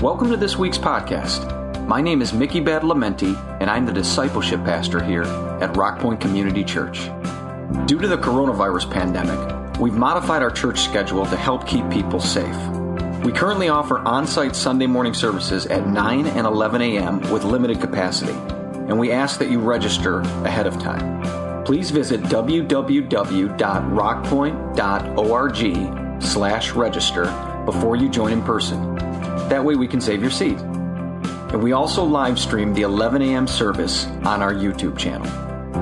Welcome to this week's podcast. My name is Mickey Bad Lamenti, and I'm the discipleship pastor here at Rock Point Community Church. Due to the coronavirus pandemic, we've modified our church schedule to help keep people safe. We currently offer on-site Sunday morning services at 9 and 11 a.m. with limited capacity, and we ask that you register ahead of time. Please visit www.rockpoint.org/register before you join in person. That way we can save your seat. And we also live stream the 11 a.m. service on our YouTube channel.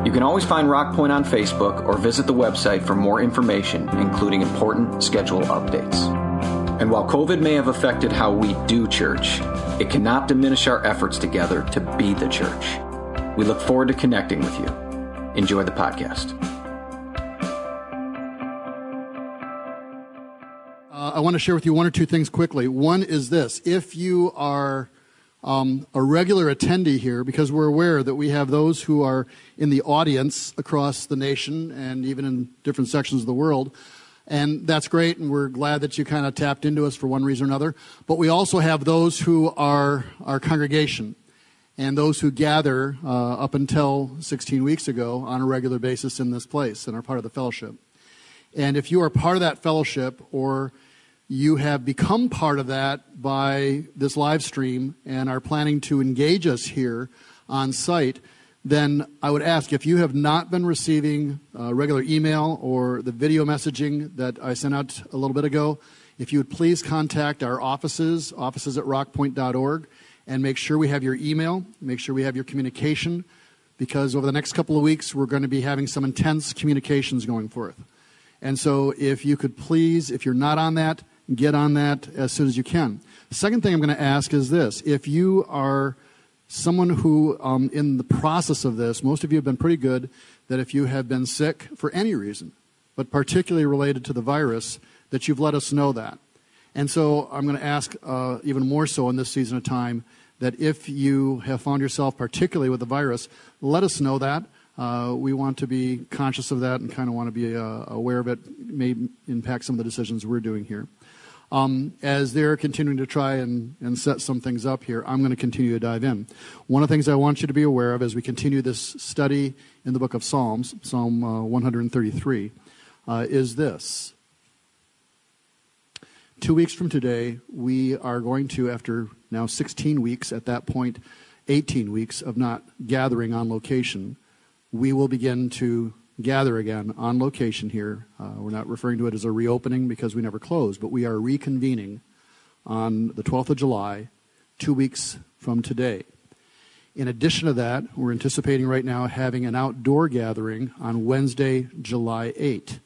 You can always find Rock Point on Facebook or visit the website for more information, including important schedule updates. And while COVID may have affected how we do church, it cannot diminish our efforts together to be the church. We look forward to connecting with you. Enjoy the podcast. I want to share with you one or two things quickly. One is this. If you are a regular attendee here, because we're aware that we have those who are in the audience across the nation and even in different sections of the world, and that's great, and we're glad that you kind of tapped into us for one reason or another. But we also have those who are our congregation and those who gather up until 16 weeks ago on a regular basis in this place and are part of the fellowship. And if you are part of that fellowship or you have become part of that by this live stream and are planning to engage us here on site, then I would ask, if you have not been receiving regular email or the video messaging that I sent out a little bit ago, if you would please contact our offices at rockpoint.org, and make sure we have your email, make sure we have your communication, because over the next couple of weeks, we're going to be having some intense communications going forth. And so if you could please, if you're not on that, get on that as soon as you can. The second thing I'm going to ask is this. If you are someone who, in the process of this, most of you have been pretty good, that if you have been sick for any reason, but particularly related to the virus, that you've let us know that. And so I'm going to ask even more so in this season of time, that if you have found yourself particularly with the virus, let us know that. We want to be conscious of that and kind of want to be aware of it. It may impact some of the decisions we're doing here. As they're continuing to try and set some things up here, I'm going to continue to dive in. One of the things I want you to be aware of as we continue this study in the book of Psalms, Psalm 133, is this. 2 weeks from today, we are going to, after now 16 weeks, at that point, 18 weeks of not gathering on location, we will begin to gather again on location here. We're not referring to it as a reopening because we never closed, but we are reconvening on the 12th of July, 2 weeks from today. In addition to that, we're anticipating right now having an outdoor gathering on Wednesday, July 8th.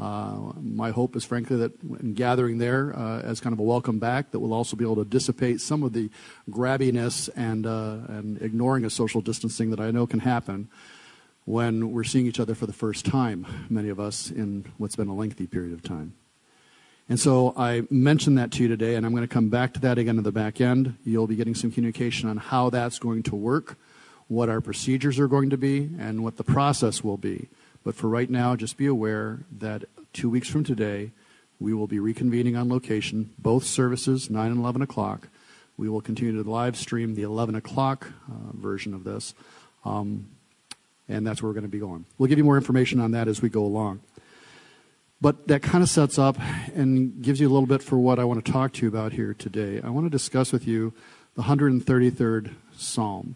My hope is, frankly, that in gathering there as kind of a welcome back, that we'll also be able to dissipate some of the grabbiness and ignoring of social distancing that I know can happen when we're seeing each other for the first time, many of us, in what's been a lengthy period of time. And so I mentioned that to you today, and I'm going to come back to that again in the back end. You'll be getting some communication on how that's going to work, what our procedures are going to be, and what the process will be. But for right now, just be aware that 2 weeks from today, we will be reconvening on location, both services, 9 and 11 o'clock. We will continue to live stream the 11 o'clock version of this, and that's where we're going to be going. We'll give you more information on that as we go along. But that kind of sets up and gives you a little bit for what I want to talk to you about here today. I want to discuss with you the 133rd Psalm.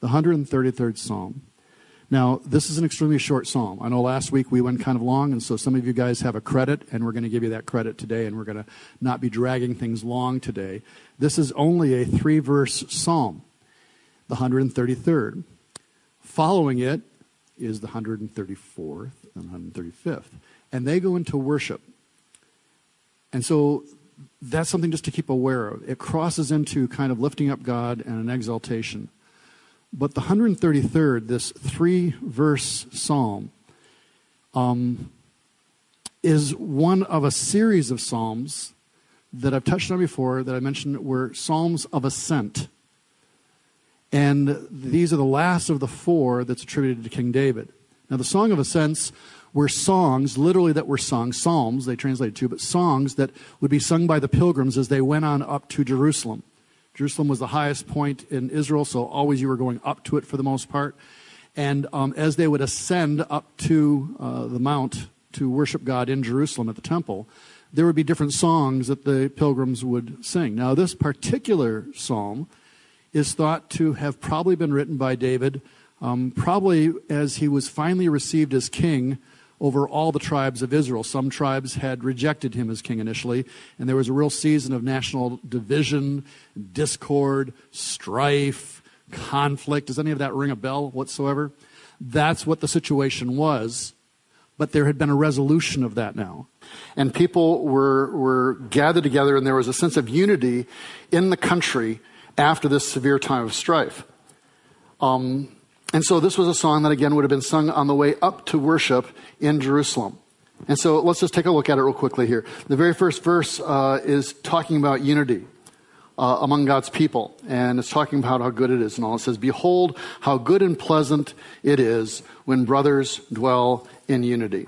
The 133rd Psalm. Now, this is an extremely short psalm. I know last week we went kind of long, and so some of you guys have a credit, and we're going to give you that credit today, and we're going to not be dragging things long today. This is only a three-verse psalm, the 133rd. Following it is the 134th and 135th, and they go into worship. And so that's something just to keep aware of. It crosses into kind of lifting up God and an exaltation. But the 133rd, this three-verse psalm, is one of a series of psalms that I've touched on before that I mentioned were psalms of ascent. And these are the last of the four that's attributed to King David. Now, the Song of Ascents were songs, literally that were sung, psalms they translated to, but songs that would be sung by the pilgrims as they went on up to Jerusalem. Jerusalem was the highest point in Israel, so always you were going up to it for the most part. And as they would ascend up to the mount to worship God in Jerusalem at the temple, there would be different songs that the pilgrims would sing. Now, this particular psalm is thought to have probably been written by David, probably as he was finally received as king over all the tribes of Israel. Some tribes had rejected him as king initially, and there was a real season of national division, discord, strife, conflict. Does any of that ring a bell whatsoever? That's what the situation was, but there had been a resolution of that now. And people were gathered together, and there was a sense of unity in the country after this severe time of strife. And so this was a song that, again, would have been sung on the way up to worship in Jerusalem. And so let's just take a look at it real quickly here. The very first verse is talking about unity among God's people, and it's talking about how good it is and all. It says, "Behold, how good and pleasant it is when brothers dwell in unity."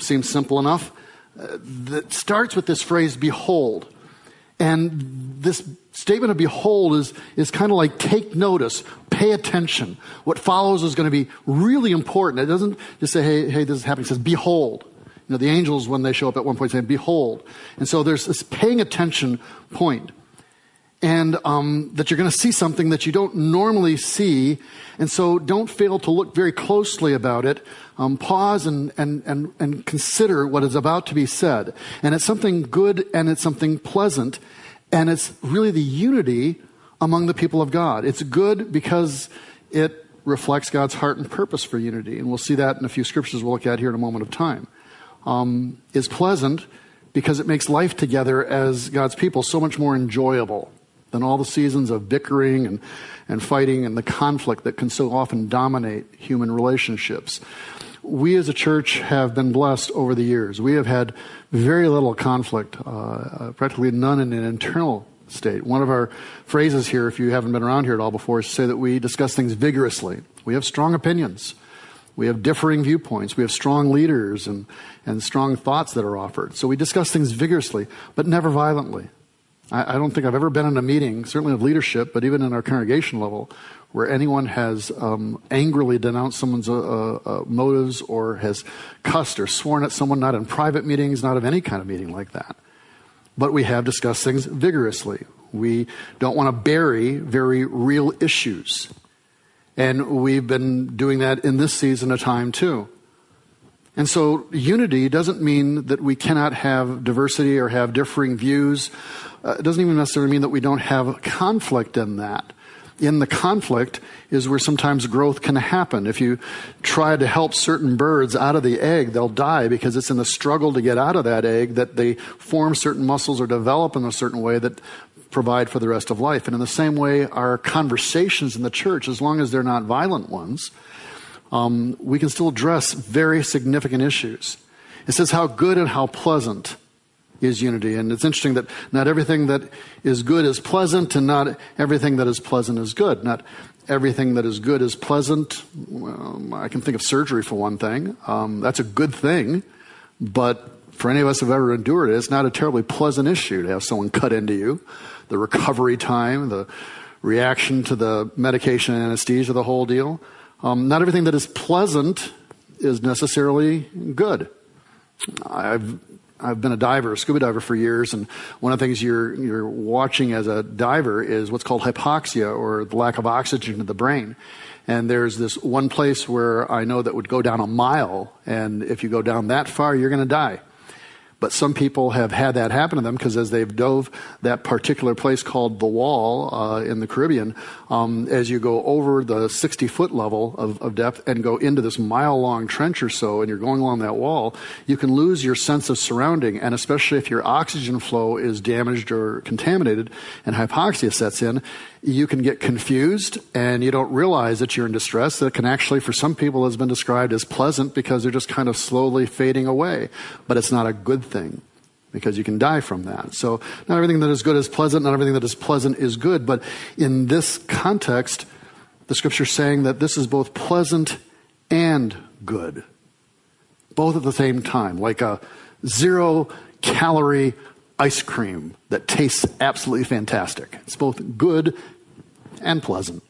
Seems simple enough. That starts with this phrase, "behold." And this statement of behold is kind of like take notice, pay attention. What follows is going to be really important. It doesn't just say, hey, this is happening. It says, behold. You know, the angels, when they show up at one point, say, behold. And so there's this paying attention point. And that you're going to see something that you don't normally see. And so don't fail to look very closely about it. Pause and consider what is about to be said. And it's something good, and it's something pleasant. And it's really the unity among the people of God. It's good because it reflects God's heart and purpose for unity. And we'll see that in a few scriptures we'll look at here in a moment of time. It's pleasant because it makes life together as God's people so much more enjoyable than all the seasons of bickering and fighting and the conflict that can so often dominate human relationships. We as a church have been blessed over the years. We have had very little conflict, practically none in an internal state. One of our phrases here, if you haven't been around here at all before, is to say that we discuss things vigorously. We have strong opinions. We have differing viewpoints. We have strong leaders and strong thoughts that are offered. So we discuss things vigorously, but never violently. I don't think I've ever been in a meeting, certainly of leadership, but even in our congregation level, where anyone has angrily denounced someone's motives or has cussed or sworn at someone, not in private meetings, not of any kind of meeting like that. But we have discussed things vigorously. We don't want to bury very real issues. And we've been doing that in this season of time too. And so unity doesn't mean that we cannot have diversity or have differing views. It doesn't even necessarily mean that we don't have conflict in that. In the conflict is where sometimes growth can happen. If you try to help certain birds out of the egg, they'll die because it's in the struggle to get out of that egg that they form certain muscles or develop in a certain way that provide for the rest of life. And in the same way, our conversations in the church, as long as they're not violent ones, we can still address very significant issues. It says how good and how pleasant is unity. And it's interesting that not everything that is good is pleasant, and not everything that is pleasant is good. Not everything that is good is pleasant. Well, I can think of surgery for one thing. That's a good thing, but for any of us who have ever endured it, it's not a terribly pleasant issue to have someone cut into you. The recovery time, the reaction to the medication and anesthesia, the whole deal. Not everything that is pleasant is necessarily good. I've been a diver, a scuba diver for years, and one of the things you're watching as a diver is what's called hypoxia, or the lack of oxygen to the brain. And there's this one place where I know that would go down a mile, and if you go down that far, you're going to die. But some people have had that happen to them because as they've dove that particular place called the Wall in the Caribbean, as you go over the 60-foot level of depth and go into this mile-long trench or so, and you're going along that wall, you can lose your sense of surrounding, and especially if your oxygen flow is damaged or contaminated and hypoxia sets in, you can get confused and you don't realize that you're in distress. That can actually, for some people, has been described as pleasant because they're just kind of slowly fading away. But it's not a good thing because you can die from that. So not everything that is good is pleasant. Not everything that is pleasant is good. But in this context, the scripture is saying that this is both pleasant and good. both at the same time, like a zero-calorie ice cream that tastes absolutely fantastic. It's both good and pleasant.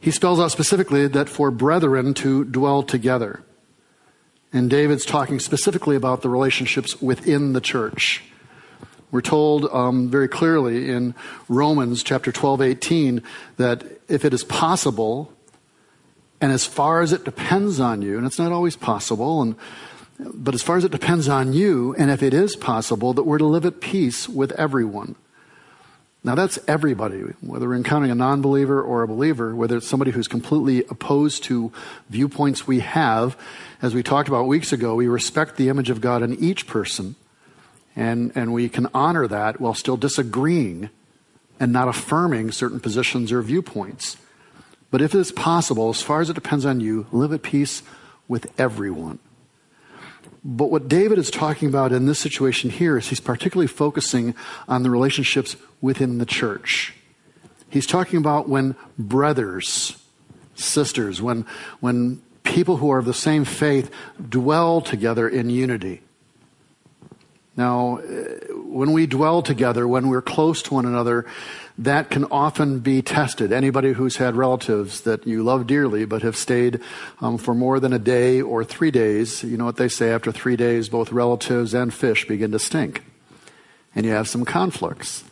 He spells out specifically that for brethren to dwell together. And David's talking specifically about the relationships within the church. We're told very clearly in Romans chapter 12:18 that if it is possible, and as far as it depends on you, and it's not always possible, but as far as it depends on you, and if it is possible, that we're to live at peace with everyone. Now that's everybody, whether we're encountering a non-believer or a believer, whether it's somebody who's completely opposed to viewpoints we have. As we talked about weeks ago, we respect the image of God in each person, and we can honor that while still disagreeing and not affirming certain positions or viewpoints. But if it's possible, as far as it depends on you, live at peace with everyone. But what David is talking about in this situation here is he's particularly focusing on the relationships within the church. He's talking about when brothers, sisters, when people who are of the same faith dwell together in unity. Now, when we dwell together, when we're close to one another, that can often be tested. Anybody who's had relatives that you love dearly but have stayed for more than a day or 3 days, you know what they say, after 3 days, both relatives and fish begin to stink. And you have some conflicts.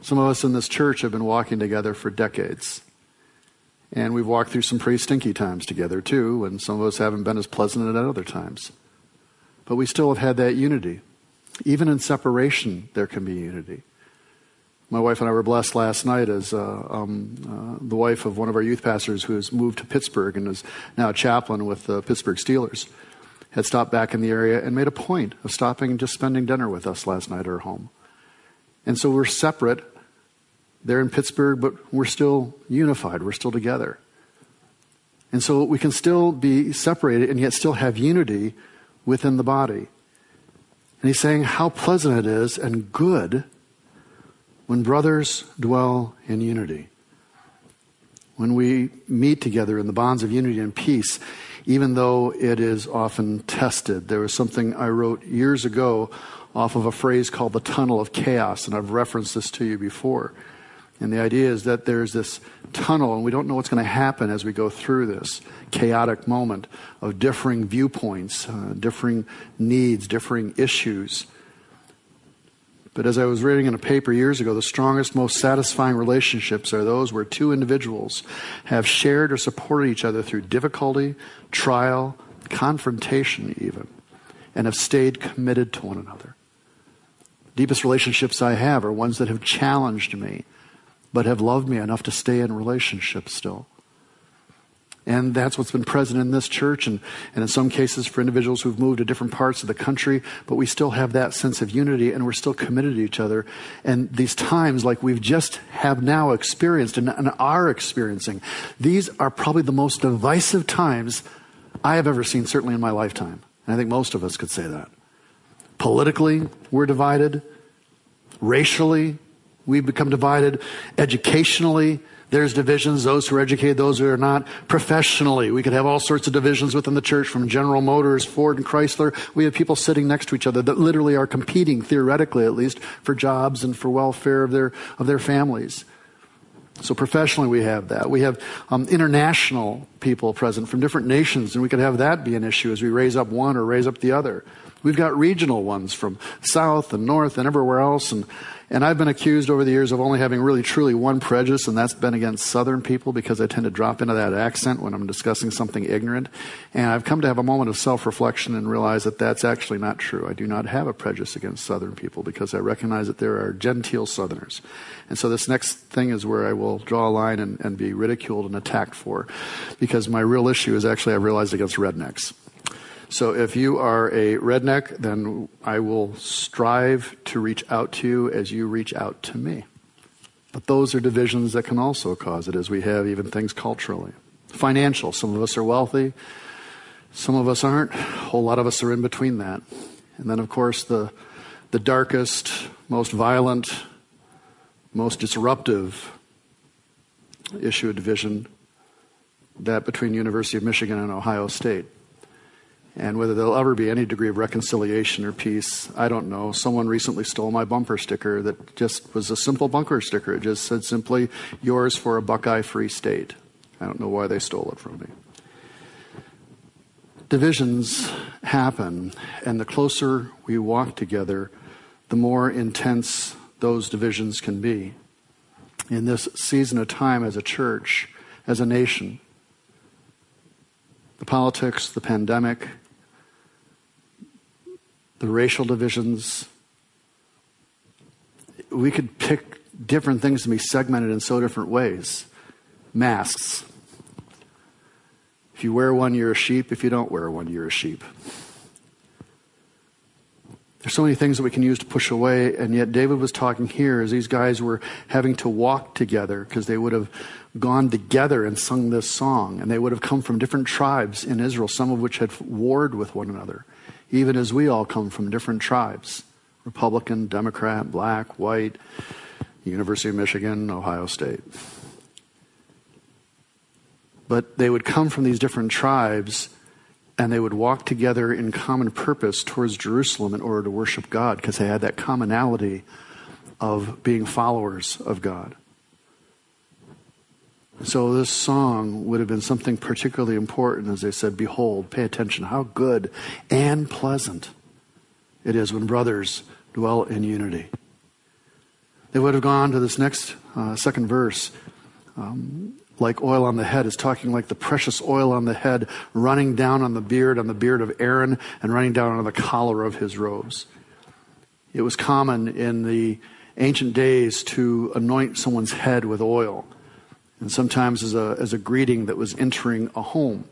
Some of us in this church have been walking together for decades. And we've walked through some pretty stinky times together, too, and some of us haven't been as pleasant at other times. But we still have had that unity. Even in separation, there can be unity. My wife and I were blessed last night as the wife of one of our youth pastors who has moved to Pittsburgh and is now a chaplain with the Pittsburgh Steelers, had stopped back in the area and made a point of stopping and just spending dinner with us last night at our home. And so we're separate there in Pittsburgh, but we're still unified. We're still together. And so we can still be separated and yet still have unity within the body. And he's saying how pleasant it is and good when brothers dwell in unity. When we meet together in the bonds of unity and peace, even though it is often tested. There was something I wrote years ago off of a phrase called the tunnel of chaos, and I've referenced this to you before. And the idea is that there's this tunnel, and we don't know what's going to happen as we go through this chaotic moment of differing viewpoints, differing needs, differing issues. But as I was reading in a paper years ago, the strongest, most satisfying relationships are those where two individuals have shared or supported each other through difficulty, trial, confrontation even, and have stayed committed to one another. The deepest relationships I have are ones that have challenged me, but have loved me enough to stay in relationship still. And that's what's been present in this church, and in some cases for individuals who've moved to different parts of the country, but we still have that sense of unity, and we're still committed to each other. And these times, like we've just have now experienced and are experiencing, these are probably the most divisive times I have ever seen, certainly in my lifetime. And I think most of us could say that. Politically, we're divided. Racially, we've become divided. Educationally, there's divisions, those who are educated, those who are not. Professionally, we could have all sorts of divisions within the church, from General Motors, Ford, and Chrysler. We have people sitting next to each other that literally are competing, theoretically at least, for jobs and for welfare of their families. So professionally we have that. We have international people present from different nations, and we could have that be an issue as we raise up one or raise up the other. We've got regional ones from south and north and everywhere else, and I've been accused over the years of only having really truly one prejudice, and that's been against Southern people because I tend to drop into that accent when I'm discussing something ignorant. And I've come to have a moment of self-reflection and realize that that's actually not true. I do not have a prejudice against Southern people because I recognize that there are genteel Southerners. And so this next thing is where I will draw a line and be ridiculed and attacked for, because my real issue is actually I've realized against rednecks. So if you are a redneck, then I will strive to reach out to you as you reach out to me. But those are divisions that can also cause it, as we have even things culturally. Financial. Some of us are wealthy. Some of us aren't. A whole lot of us are in between that. And then, of course, the darkest, most violent, most disruptive issue of division, that between University of Michigan and Ohio State. And whether there'll ever be any degree of reconciliation or peace, I don't know. Someone recently stole my bumper sticker that just was a simple bumper sticker. It just said simply, yours for a Buckeye-free state. I don't know why they stole it from me. Divisions happen, and the closer we walk together, the more intense those divisions can be. In this season of time as a church, as a nation, the politics, the pandemic, the racial divisions. We could pick different things to be segmented in so different ways. Masks. If you wear one, you're a sheep. If you don't wear one, you're a sheep. There's so many things that we can use to push away, and yet David was talking here as these guys were having to walk together because they would have gone together and sung this song, and they would have come from different tribes in Israel, some of which had warred with one another, even as we all come from different tribes, Republican, Democrat, black, white, University of Michigan, Ohio State. But they would come from these different tribes, and they would walk together in common purpose towards Jerusalem in order to worship God, because they had that commonality of being followers of God. So this song would have been something particularly important as they said, behold, pay attention, how good and pleasant it is when brothers dwell in unity. They would have gone to this next second verse, like oil on the head, is talking like the precious oil on the head running down on the beard of Aaron, and running down on the collar of his robes. It was common in the ancient days to anoint someone's head with oil, and sometimes as a greeting that was entering a home.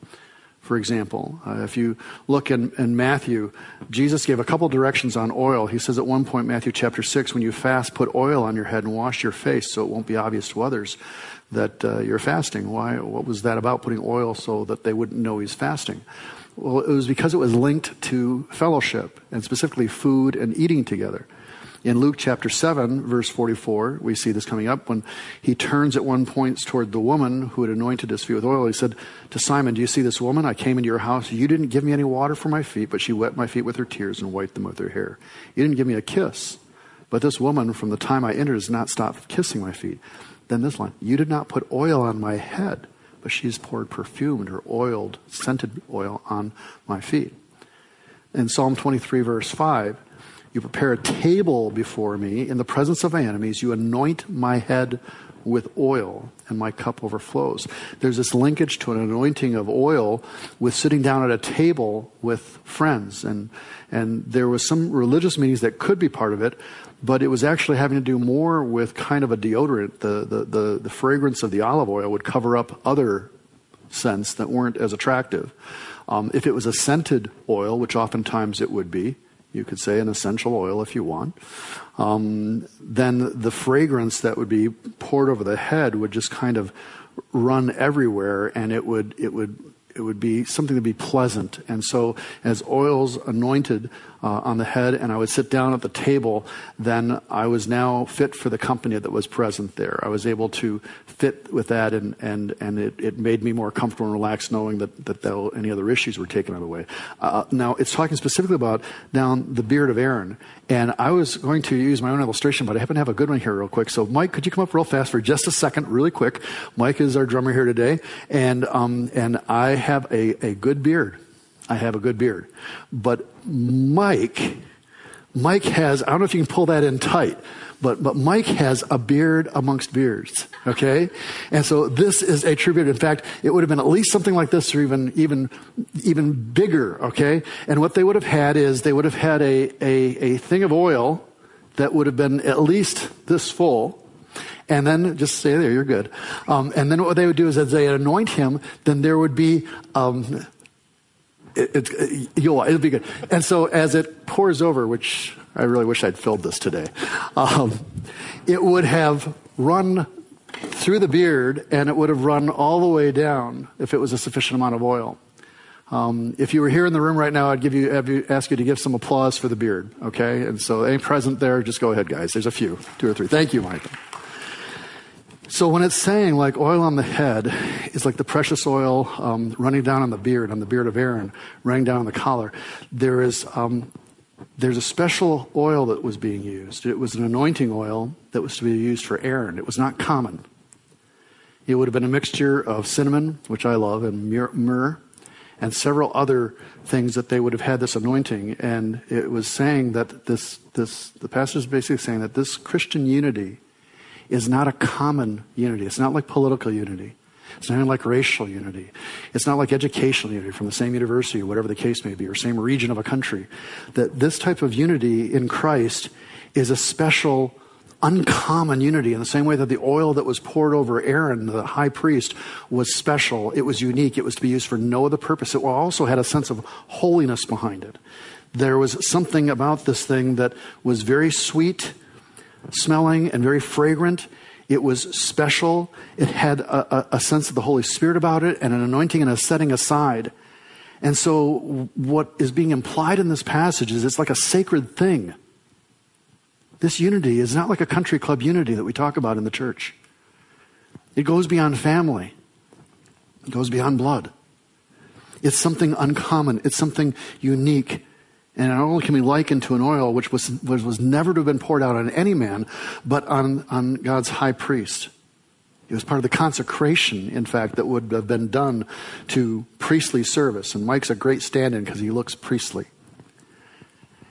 For example, if you look in Matthew, Jesus gave a couple directions on oil. He says at one point, Matthew chapter 6, when you fast, put oil on your head and wash your face so it won't be obvious to others that you're fasting. Why? What was that about, putting oil so that they wouldn't know he's fasting? Well, it was because it was linked to fellowship, and specifically food and eating together. In Luke chapter 7, verse 44, we see this coming up when he turns at one point toward the woman who had anointed his feet with oil. He said to Simon, do you see this woman? I came into your house. You didn't give me any water for my feet, but she wet my feet with her tears and wiped them with her hair. You didn't give me a kiss, but this woman from the time I entered has not stopped kissing my feet. Then this line, you did not put oil on my head, but she's poured perfumed or oiled, scented oil on my feet. In Psalm 23, verse 5, you prepare a table before me in the presence of my enemies. You anoint my head with oil, and my cup overflows. There's this linkage to an anointing of oil with sitting down at a table with friends. And there was some religious meetings that could be part of it, but it was actually having to do more with kind of a deodorant. The fragrance of the olive oil would cover up other scents that weren't as attractive. If it was a scented oil, which oftentimes it would be, you could say an essential oil if you want, then the fragrance that would be poured over the head would just kind of run everywhere, and it would be something to be pleasant. And so as oils anointed on the head, and I would sit down at the table, then I was now fit for the company that was present there. I was able to fit with that, and it made me more comfortable and relaxed knowing that any other issues were taken out of the way. Now, it's talking specifically about down the beard of Aaron, and I was going to use my own illustration, but I happen to have a good one here real quick. So Mike, could you come up real fast for just a second, really quick? Mike is our drummer here today, and I have a good beard. I have a good beard. But Mike has, I don't know if you can pull that in tight, but Mike has a beard amongst beards, okay? And so this is a tribute. In fact, it would have been at least something like this, or even bigger, okay? And what they would have had is they would have had a thing of oil that would have been at least this full. And then, just stay there, you're good. And then what they would do is as they anoint him, then there would be, it'll be good. And so as it pours over, which I really wish I'd filled this today, it would have run through the beard, and it would have run all the way down if it was a sufficient amount of oil. If you were here in the room right now, I'd ask you to give some applause for the beard, okay? And so any present there, just go ahead, guys. There's a few, two or three. Thank you, Mike. So when it's saying like oil on the head is like the precious oil running down on the beard of Aaron, running down on the collar, there's a special oil that was being used. It was an anointing oil that was to be used for Aaron. It was not common. It would have been a mixture of cinnamon, which I love, and myrrh, and several other things that they would have had this anointing. And it was saying that the pastor is basically saying that this Christian unity is not a common unity. It's not like political unity. It's not even like racial unity. It's not like educational unity from the same university or whatever the case may be, or same region of a country. That this type of unity in Christ is a special, uncommon unity, in the same way that the oil that was poured over Aaron, the high priest, was special. It was unique. It was to be used for no other purpose. It also had a sense of holiness behind it. There was something about this thing that was very sweet smelling and very fragrant. It was special. It had a sense of the Holy Spirit about it, and an anointing and a setting aside. And so what is being implied in this passage is it's like a sacred thing. This unity is not like a country club unity that we talk about in the church. It goes beyond family. It goes beyond blood. It's something uncommon. It's something unique. And it only can be likened to an oil which was never to have been poured out on any man, but on God's high priest. It was part of the consecration, in fact, that would have been done to priestly service. And Mike's a great stand-in because he looks priestly.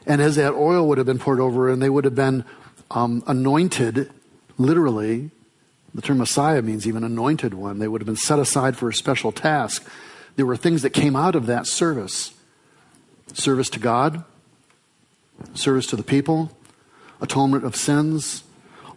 And as that oil would have been poured over, and they would have been anointed, literally, the term Messiah means even anointed one. They would have been set aside for a special task. There were things that came out of that service. Service to God, service to the people, atonement of sins,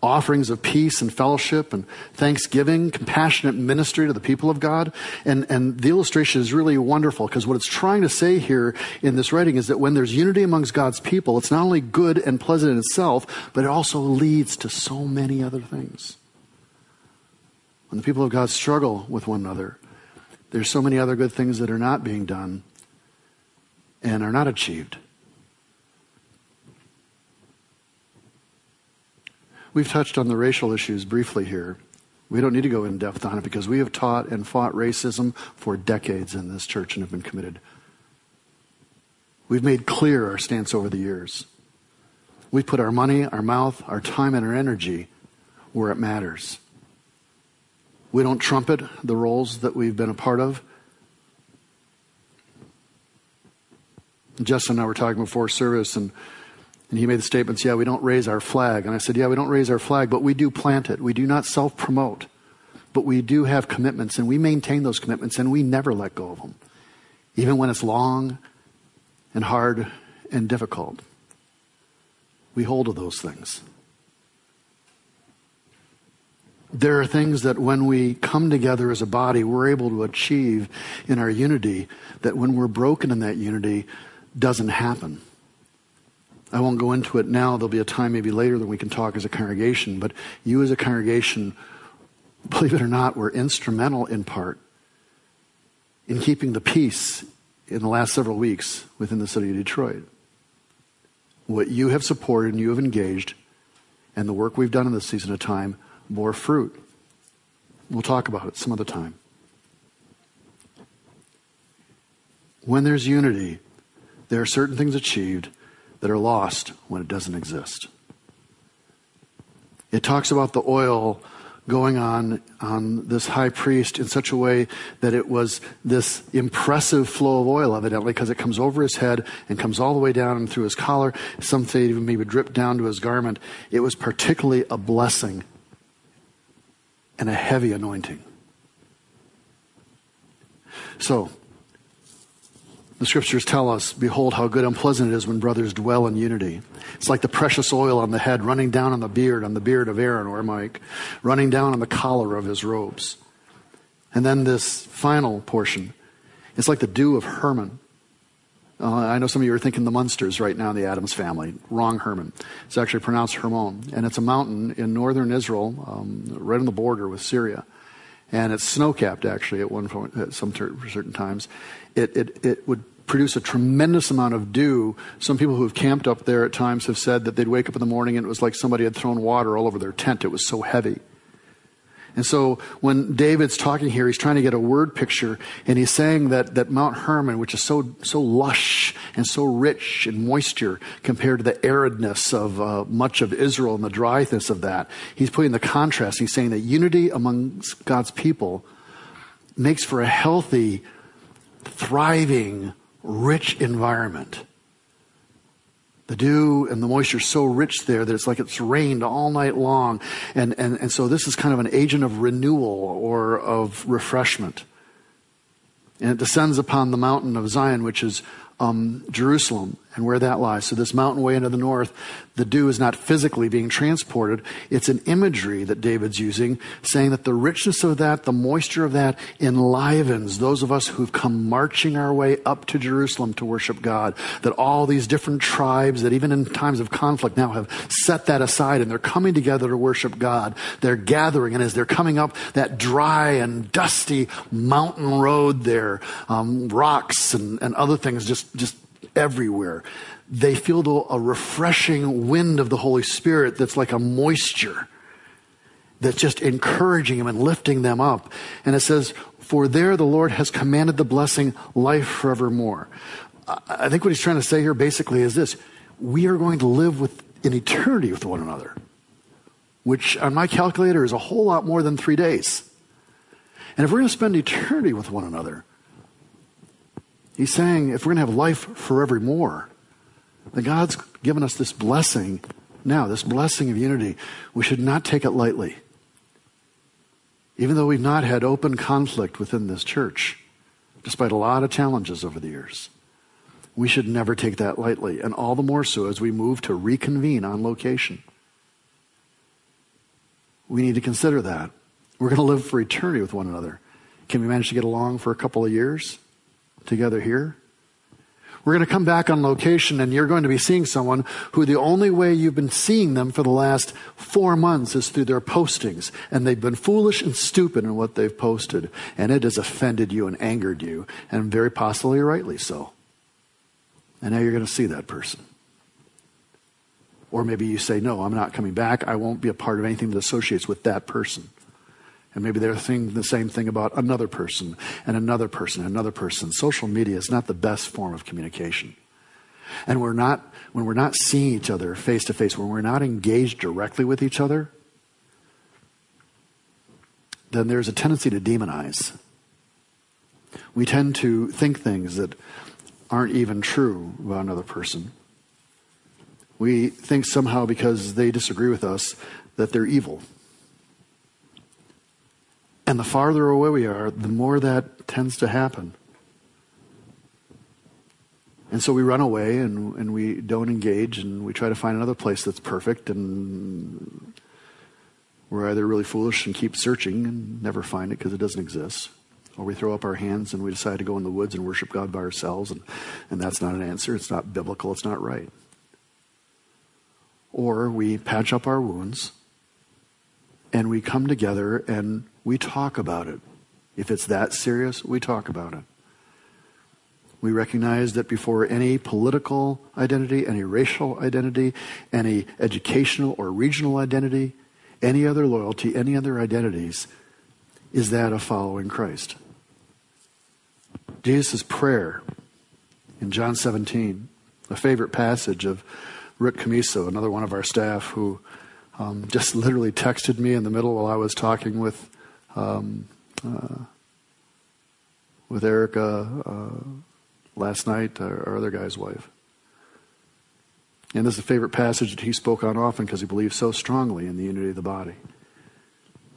offerings of peace and fellowship and thanksgiving, compassionate ministry to the people of God. And the illustration is really wonderful, because what it's trying to say here in this writing is that when there's unity amongst God's people, it's not only good and pleasant in itself, but it also leads to so many other things. When the people of God struggle with one another, there's so many other good things that are not being done and are not achieved. We've touched on the racial issues briefly here. We don't need to go in depth on it, because we have taught and fought racism for decades in this church and have been committed. We've made clear our stance over the years. We put our money, our mouth, our time, and our energy where it matters. We don't trumpet the roles that we've been a part of. Justin and I were talking before service, and he made the statements, yeah, we don't raise our flag. And I said, yeah, we don't raise our flag, but we do plant it. We do not self-promote, but we do have commitments, and we maintain those commitments, and we never let go of them, even when it's long and hard and difficult. We hold to those things. There are things that when we come together as a body, we're able to achieve in our unity that when we're broken in that unity, doesn't happen. I won't go into it now. There'll be a time maybe later that we can talk as a congregation, but you as a congregation, believe it or not, were instrumental in part in keeping the peace in the last several weeks within the city of Detroit. What you have supported and you have engaged, and the work we've done in this season of time, bore fruit. We'll talk about it some other time. When there's unity, there are certain things achieved that are lost when it doesn't exist. It talks about the oil going on this high priest in such a way that it was this impressive flow of oil, evidently, because it comes over his head and comes all the way down and through his collar. Some say even maybe dripped down to his garment. It was particularly a blessing and a heavy anointing. So, the scriptures tell us, behold how good and pleasant it is when brothers dwell in unity. It's like the precious oil on the head running down on the beard of Aaron or Mike, running down on the collar of his robes. And then this final portion, it's like the dew of Hermon. I know some of you are thinking the Munsters right now in the Adams family. Wrong Hermon. It's actually pronounced Hermon. And it's a mountain in northern Israel, right on the border with Syria. And it's snow-capped, actually, at one point, at some certain times. It would produce a tremendous amount of dew. Some people who have camped up there at times have said that they'd wake up in the morning and it was like somebody had thrown water all over their tent. It was so heavy. And so when David's talking here, he's trying to get a word picture, and he's saying that Mount Hermon, which is so lush and so rich in moisture compared to the aridness of much of Israel and the dryness of that, he's putting the contrast. He's saying that unity amongst God's people makes for a healthy, thriving, rich environment. The dew and the moisture is so rich there that it's like it's rained all night long. And so this is kind of an agent of renewal or of refreshment. And it descends upon the mountain of Zion, which is Jerusalem, and where that lies. So this mountain way into the north, the dew is not physically being transported. It's an imagery that David's using, saying that the richness of that, the moisture of that, enlivens those of us who've come marching our way up to Jerusalem to worship God. That all these different tribes that even in times of conflict now have set that aside, and they're coming together to worship God. They're gathering, and as they're coming up that dry and dusty mountain road there, rocks and other things just everywhere, they feel a refreshing wind of the Holy Spirit that's like a moisture that's just encouraging them and lifting them up. And it says, for there the Lord has commanded the blessing, life forevermore. I think what he's trying to say here basically is this: we are going to live in eternity with one another, which on my calculator is a whole lot more than 3 days. And if we're going to spend eternity with one another, he's saying if we're going to have life forevermore, then God's given us this blessing now, this blessing of unity. We should not take it lightly. Even though we've not had open conflict within this church, despite a lot of challenges over the years, we should never take that lightly. And all the more so as we move to reconvene on location. We need to consider that. We're going to live for eternity with one another. Can we manage to get along for a couple of years together here? We're going to come back on location, and you're going to be seeing someone who the only way you've been seeing them for the last 4 months is through their postings, and they've been foolish and stupid in what they've posted, and it has offended you and angered you, and very possibly rightly so. And now you're going to see that person. Or maybe you say, no, I'm not coming back. I won't be a part of anything that associates with that person. And maybe they're thinking the same thing about another person and another person, another person. Social media is not the best form of communication. And when we're not seeing each other face to face, when we're not engaged directly with each other, then there's a tendency to demonize. We tend to think things that aren't even true about another person. We think somehow because they disagree with us that they're evil. And the farther away we are, the more that tends to happen. And so we run away and we don't engage, and we try to find another place that's perfect, and we're either really foolish and keep searching and never find it because it doesn't exist, or we throw up our hands and we decide to go in the woods and worship God by ourselves, and that's not an answer. It's not biblical. It's not right. Or we patch up our wounds and we come together and we talk about it. If it's that serious, we talk about it. We recognize that before any political identity, any racial identity, any educational or regional identity, any other loyalty, any other identities, is that of following Christ. Jesus' prayer in John 17, a favorite passage of Rick Camiso, another one of our staff who just literally texted me in the middle while I was talking with Erica last night, our other guy's wife. And this is a favorite passage that he spoke on often because he believed so strongly in the unity of the body.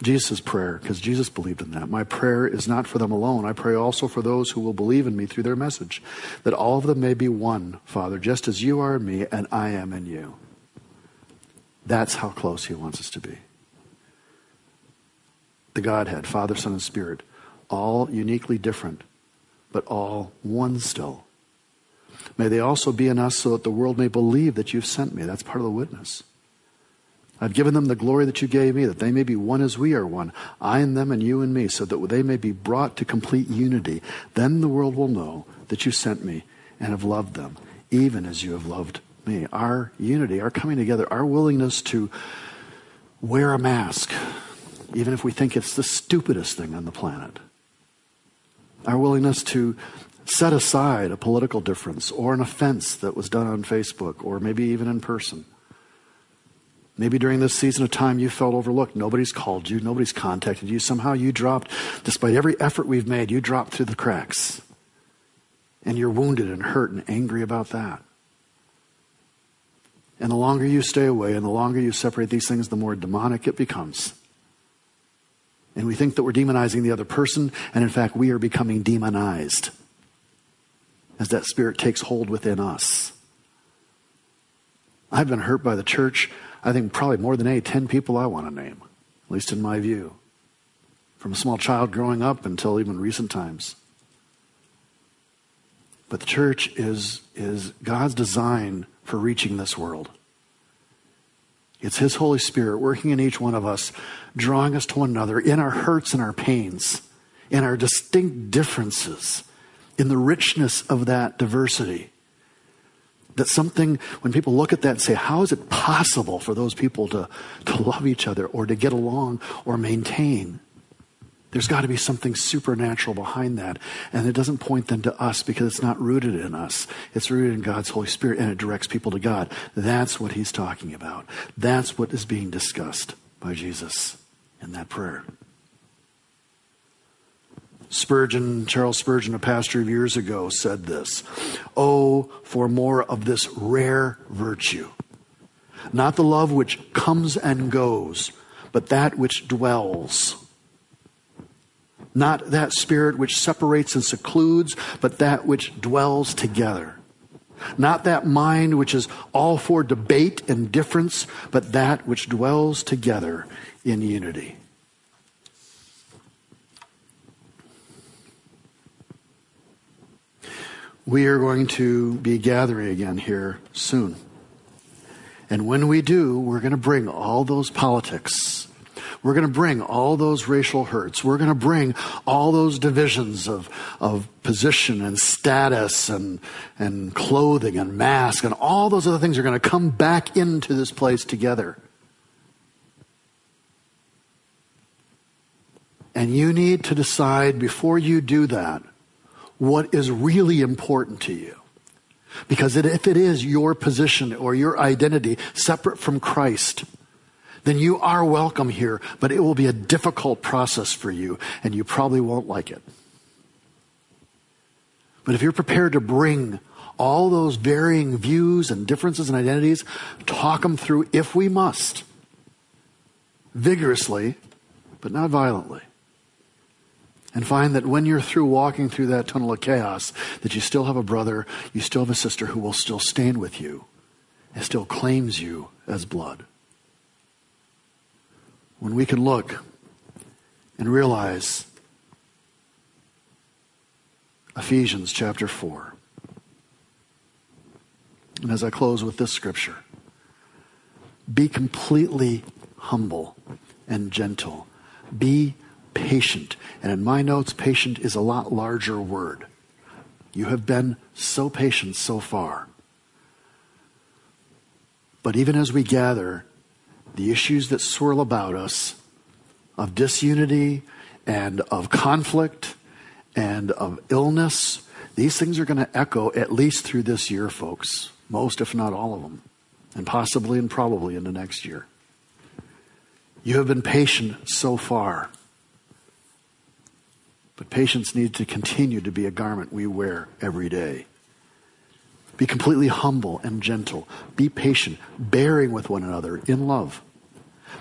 Jesus' prayer, because Jesus believed in that. My prayer is not for them alone. I pray also for those who will believe in me through their message, that all of them may be one, Father, just as you are in me and I am in you. That's how close he wants us to be. The Godhead, Father, Son, and Spirit, all uniquely different, but all one still. May they also be in us so that the world may believe that you've sent me. That's part of the witness. I've given them the glory that you gave me, that they may be one as we are one, I in them and you in me, so that they may be brought to complete unity. Then the world will know that you sent me and have loved them, even as you have loved me. Our unity, our coming together, our willingness to wear a mask, even if we think it's the stupidest thing on the planet. Our willingness to set aside a political difference or an offense that was done on Facebook or maybe even in person. Maybe during this season of time you felt overlooked. Nobody's called you. Nobody's contacted you. Somehow you dropped, despite every effort we've made, you dropped through the cracks. And you're wounded and hurt and angry about that. And the longer you stay away and the longer you separate these things, the more demonic it becomes. And we think that we're demonizing the other person, and in fact, we are becoming demonized as that spirit takes hold within us. I've been hurt by the church, I think probably more than 10 people I want to name, at least in my view, from a small child growing up until even recent times. But the church is God's design for reaching this world. It's His Holy Spirit working in each one of us, drawing us to one another in our hurts and our pains, in our distinct differences, in the richness of that diversity. That something, when people look at that and say, how is it possible for those people to love each other or to get along or maintain? There's got to be something supernatural behind that. And it doesn't point them to us because it's not rooted in us. It's rooted in God's Holy Spirit, and it directs people to God. That's what He's talking about. That's what is being discussed by Jesus in that prayer. Charles Spurgeon, a pastor of years ago, said this: "Oh, for more of this rare virtue, not the love which comes and goes, but that which dwells. Not that spirit which separates and secludes, but that which dwells together. Not that mind which is all for debate and difference, but that which dwells together in unity." We are going to be gathering again here soon. And when we do, we're going to bring all those politics. We're going to bring all those racial hurts. We're going to bring all those divisions of position and status and clothing and mask and all those other things are going to come back into this place together. And you need to decide before you do that what is really important to you. Because if it is your position or your identity separate from Christ, then you are welcome here, but it will be a difficult process for you, and you probably won't like it. But if you're prepared to bring all those varying views and differences and identities, talk them through if we must, vigorously, but not violently, and find that when you're through walking through that tunnel of chaos, that you still have a brother, you still have a sister who will still stand with you and still claims you as blood. When we can look and realize Ephesians chapter 4. And as I close with this scripture, be completely humble and gentle. Be patient. And in my notes, patient is a lot larger word. You have been so patient so far. But even as we gather, the issues that swirl about us of disunity and of conflict and of illness, these things are going to echo at least through this year, folks. Most, if not all of them, and possibly and probably into next year. You have been patient so far, but patience needs to continue to be a garment we wear every day. Be completely humble and gentle. Be patient, bearing with one another in love.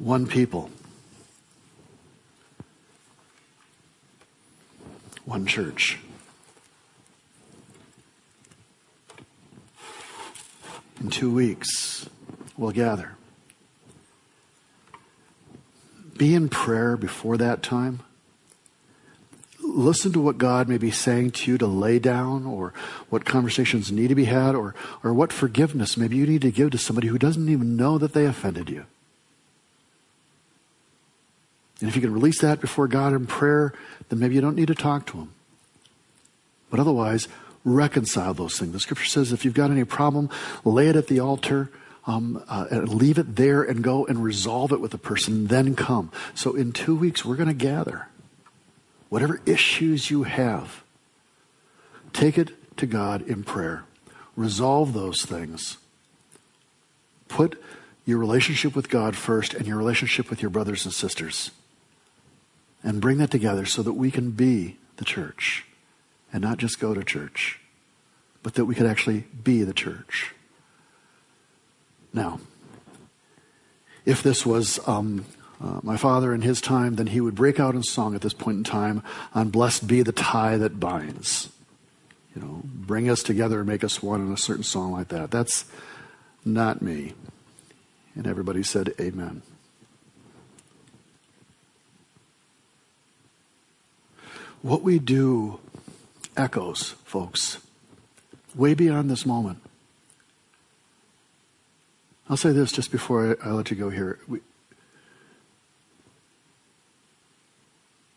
One people. One church. In 2 weeks, we'll gather. Be in prayer before that time. Listen to what God may be saying to you to lay down, or what conversations need to be had, or what forgiveness maybe you need to give to somebody who doesn't even know that they offended you. And if you can release that before God in prayer, then maybe you don't need to talk to him. But otherwise, reconcile those things. The scripture says if you've got any problem, lay it at the altar, and leave it there and go and resolve it with the person, then come. So in 2 weeks, we're going to gather. Whatever issues you have, take it to God in prayer. Resolve those things. Put your relationship with God first and your relationship with your brothers and sisters. And bring that together so that we can be the church and not just go to church, but that we could actually be the church. Now, if this was my father in his time, then he would break out in song at this point in time on "Blessed Be the Tie That Binds." You know, bring us together and make us one in a certain song like that. That's not me. And everybody said amen. What we do echoes, folks, way beyond this moment. I'll say this just before I let you go here.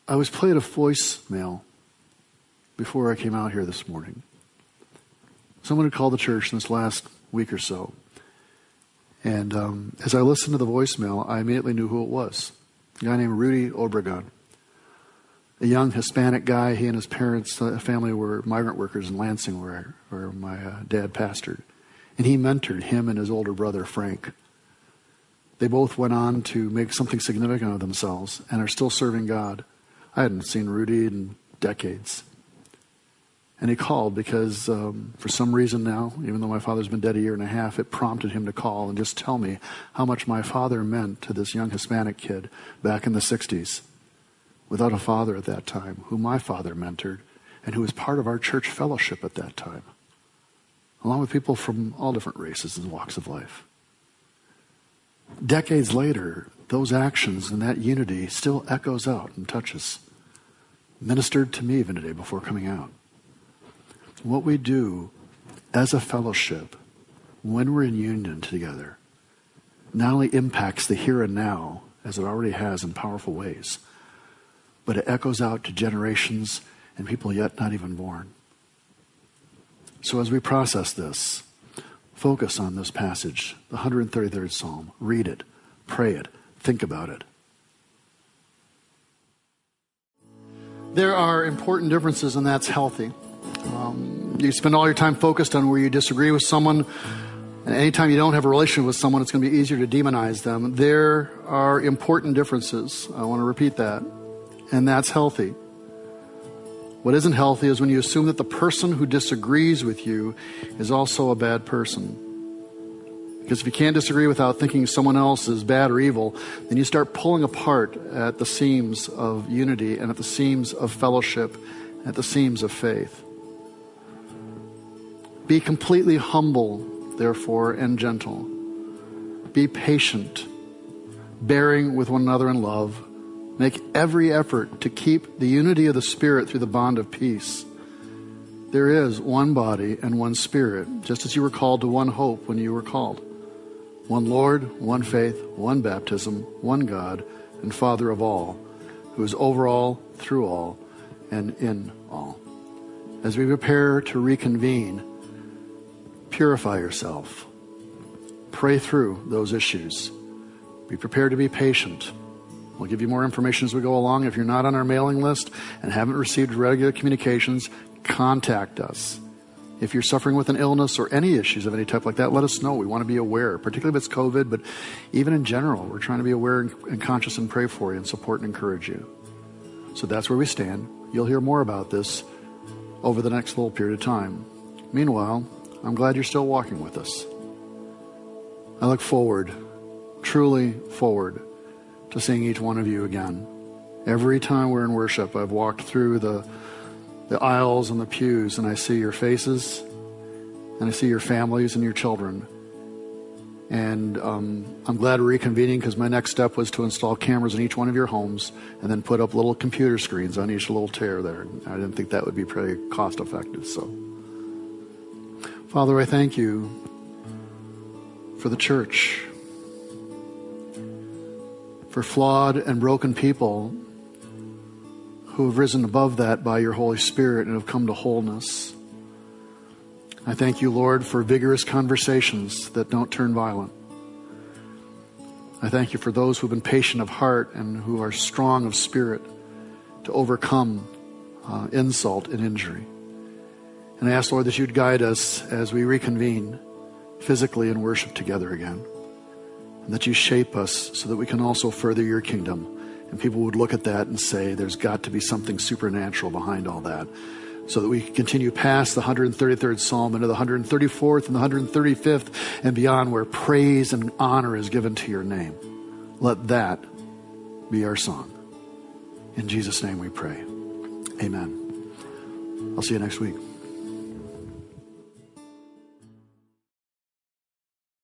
I was played a voicemail before I came out here this morning. Someone had called the church in this last week or so. And as I listened to the voicemail, I immediately knew who it was. A guy named Rudy Obregon. A young Hispanic guy. He and his parents' family were migrant workers in Lansing, where my dad pastored. And he mentored him and his older brother, Frank. They both went on to make something significant of themselves and are still serving God. I hadn't seen Rudy in decades. And he called because for some reason now, even though my father's been dead 1.5 years, it prompted him to call and just tell me how much my father meant to this young Hispanic kid back in the 60s, without a father at that time, who my father mentored and who was part of our church fellowship at that time, along with people from all different races and walks of life. Decades later, those actions and that unity still echoes out and touches. Ministered to me even today before coming out. What we do as a fellowship when we're in union together not only impacts the here and now, as it already has in powerful ways, but it echoes out to generations and people yet not even born. So as we process this, focus on this passage, the 133rd Psalm. Read it, pray it, think about it. There are important differences, and that's healthy. You spend all your time focused on where you disagree with someone, and anytime you don't have a relationship with someone, it's going to be easier to demonize them. There are important differences. I want to repeat that. And that's healthy. What isn't healthy is when you assume that the person who disagrees with you is also a bad person. Because if you can't disagree without thinking someone else is bad or evil, then you start pulling apart at the seams of unity and at the seams of fellowship, at the seams of faith. Be completely humble, therefore, and gentle. Be patient, bearing with one another in love. Make every effort to keep the unity of the Spirit through the bond of peace. There is one body and one Spirit, just as you were called to one hope when you were called. One Lord, one faith, one baptism, one God, and Father of all, who is over all, through all, and in all. As we prepare to reconvene, purify yourself. Pray through those issues. Be prepared to be patient. We'll give you more information as we go along. If you're not on our mailing list and haven't received regular communications, contact us. If you're suffering with an illness or any issues of any type like that, let us know. We want to be aware, particularly if it's COVID, but even in general, we're trying to be aware and conscious and pray for you and support and encourage you. So that's where we stand. You'll hear more about this over the next little period of time. Meanwhile, I'm glad you're still walking with us. I look forward, truly forward, to seeing each one of you again. Every time we're in worship, I've walked through the aisles and the pews, and I see your faces, and I see your families and your children. And I'm glad we're reconvening, because my next step was to install cameras in each one of your homes and then put up little computer screens on each little tear there. I didn't think that would be pretty cost effective. So, Father, I thank you for the church, for flawed and broken people who have risen above that by your Holy Spirit and have come to wholeness. I thank you, Lord, for vigorous conversations that don't turn violent. I thank you for those who have been patient of heart and who are strong of spirit to overcome insult and injury. And I ask, Lord, that you'd guide us as we reconvene physically and worship together again, and that you shape us so that we can also further your kingdom. And people would look at that and say, there's got to be something supernatural behind all that, so that we can continue past the 133rd Psalm into the 134th and the 135th and beyond, where praise and honor is given to your name. Let that be our song. In Jesus' name we pray. Amen. I'll see you next week.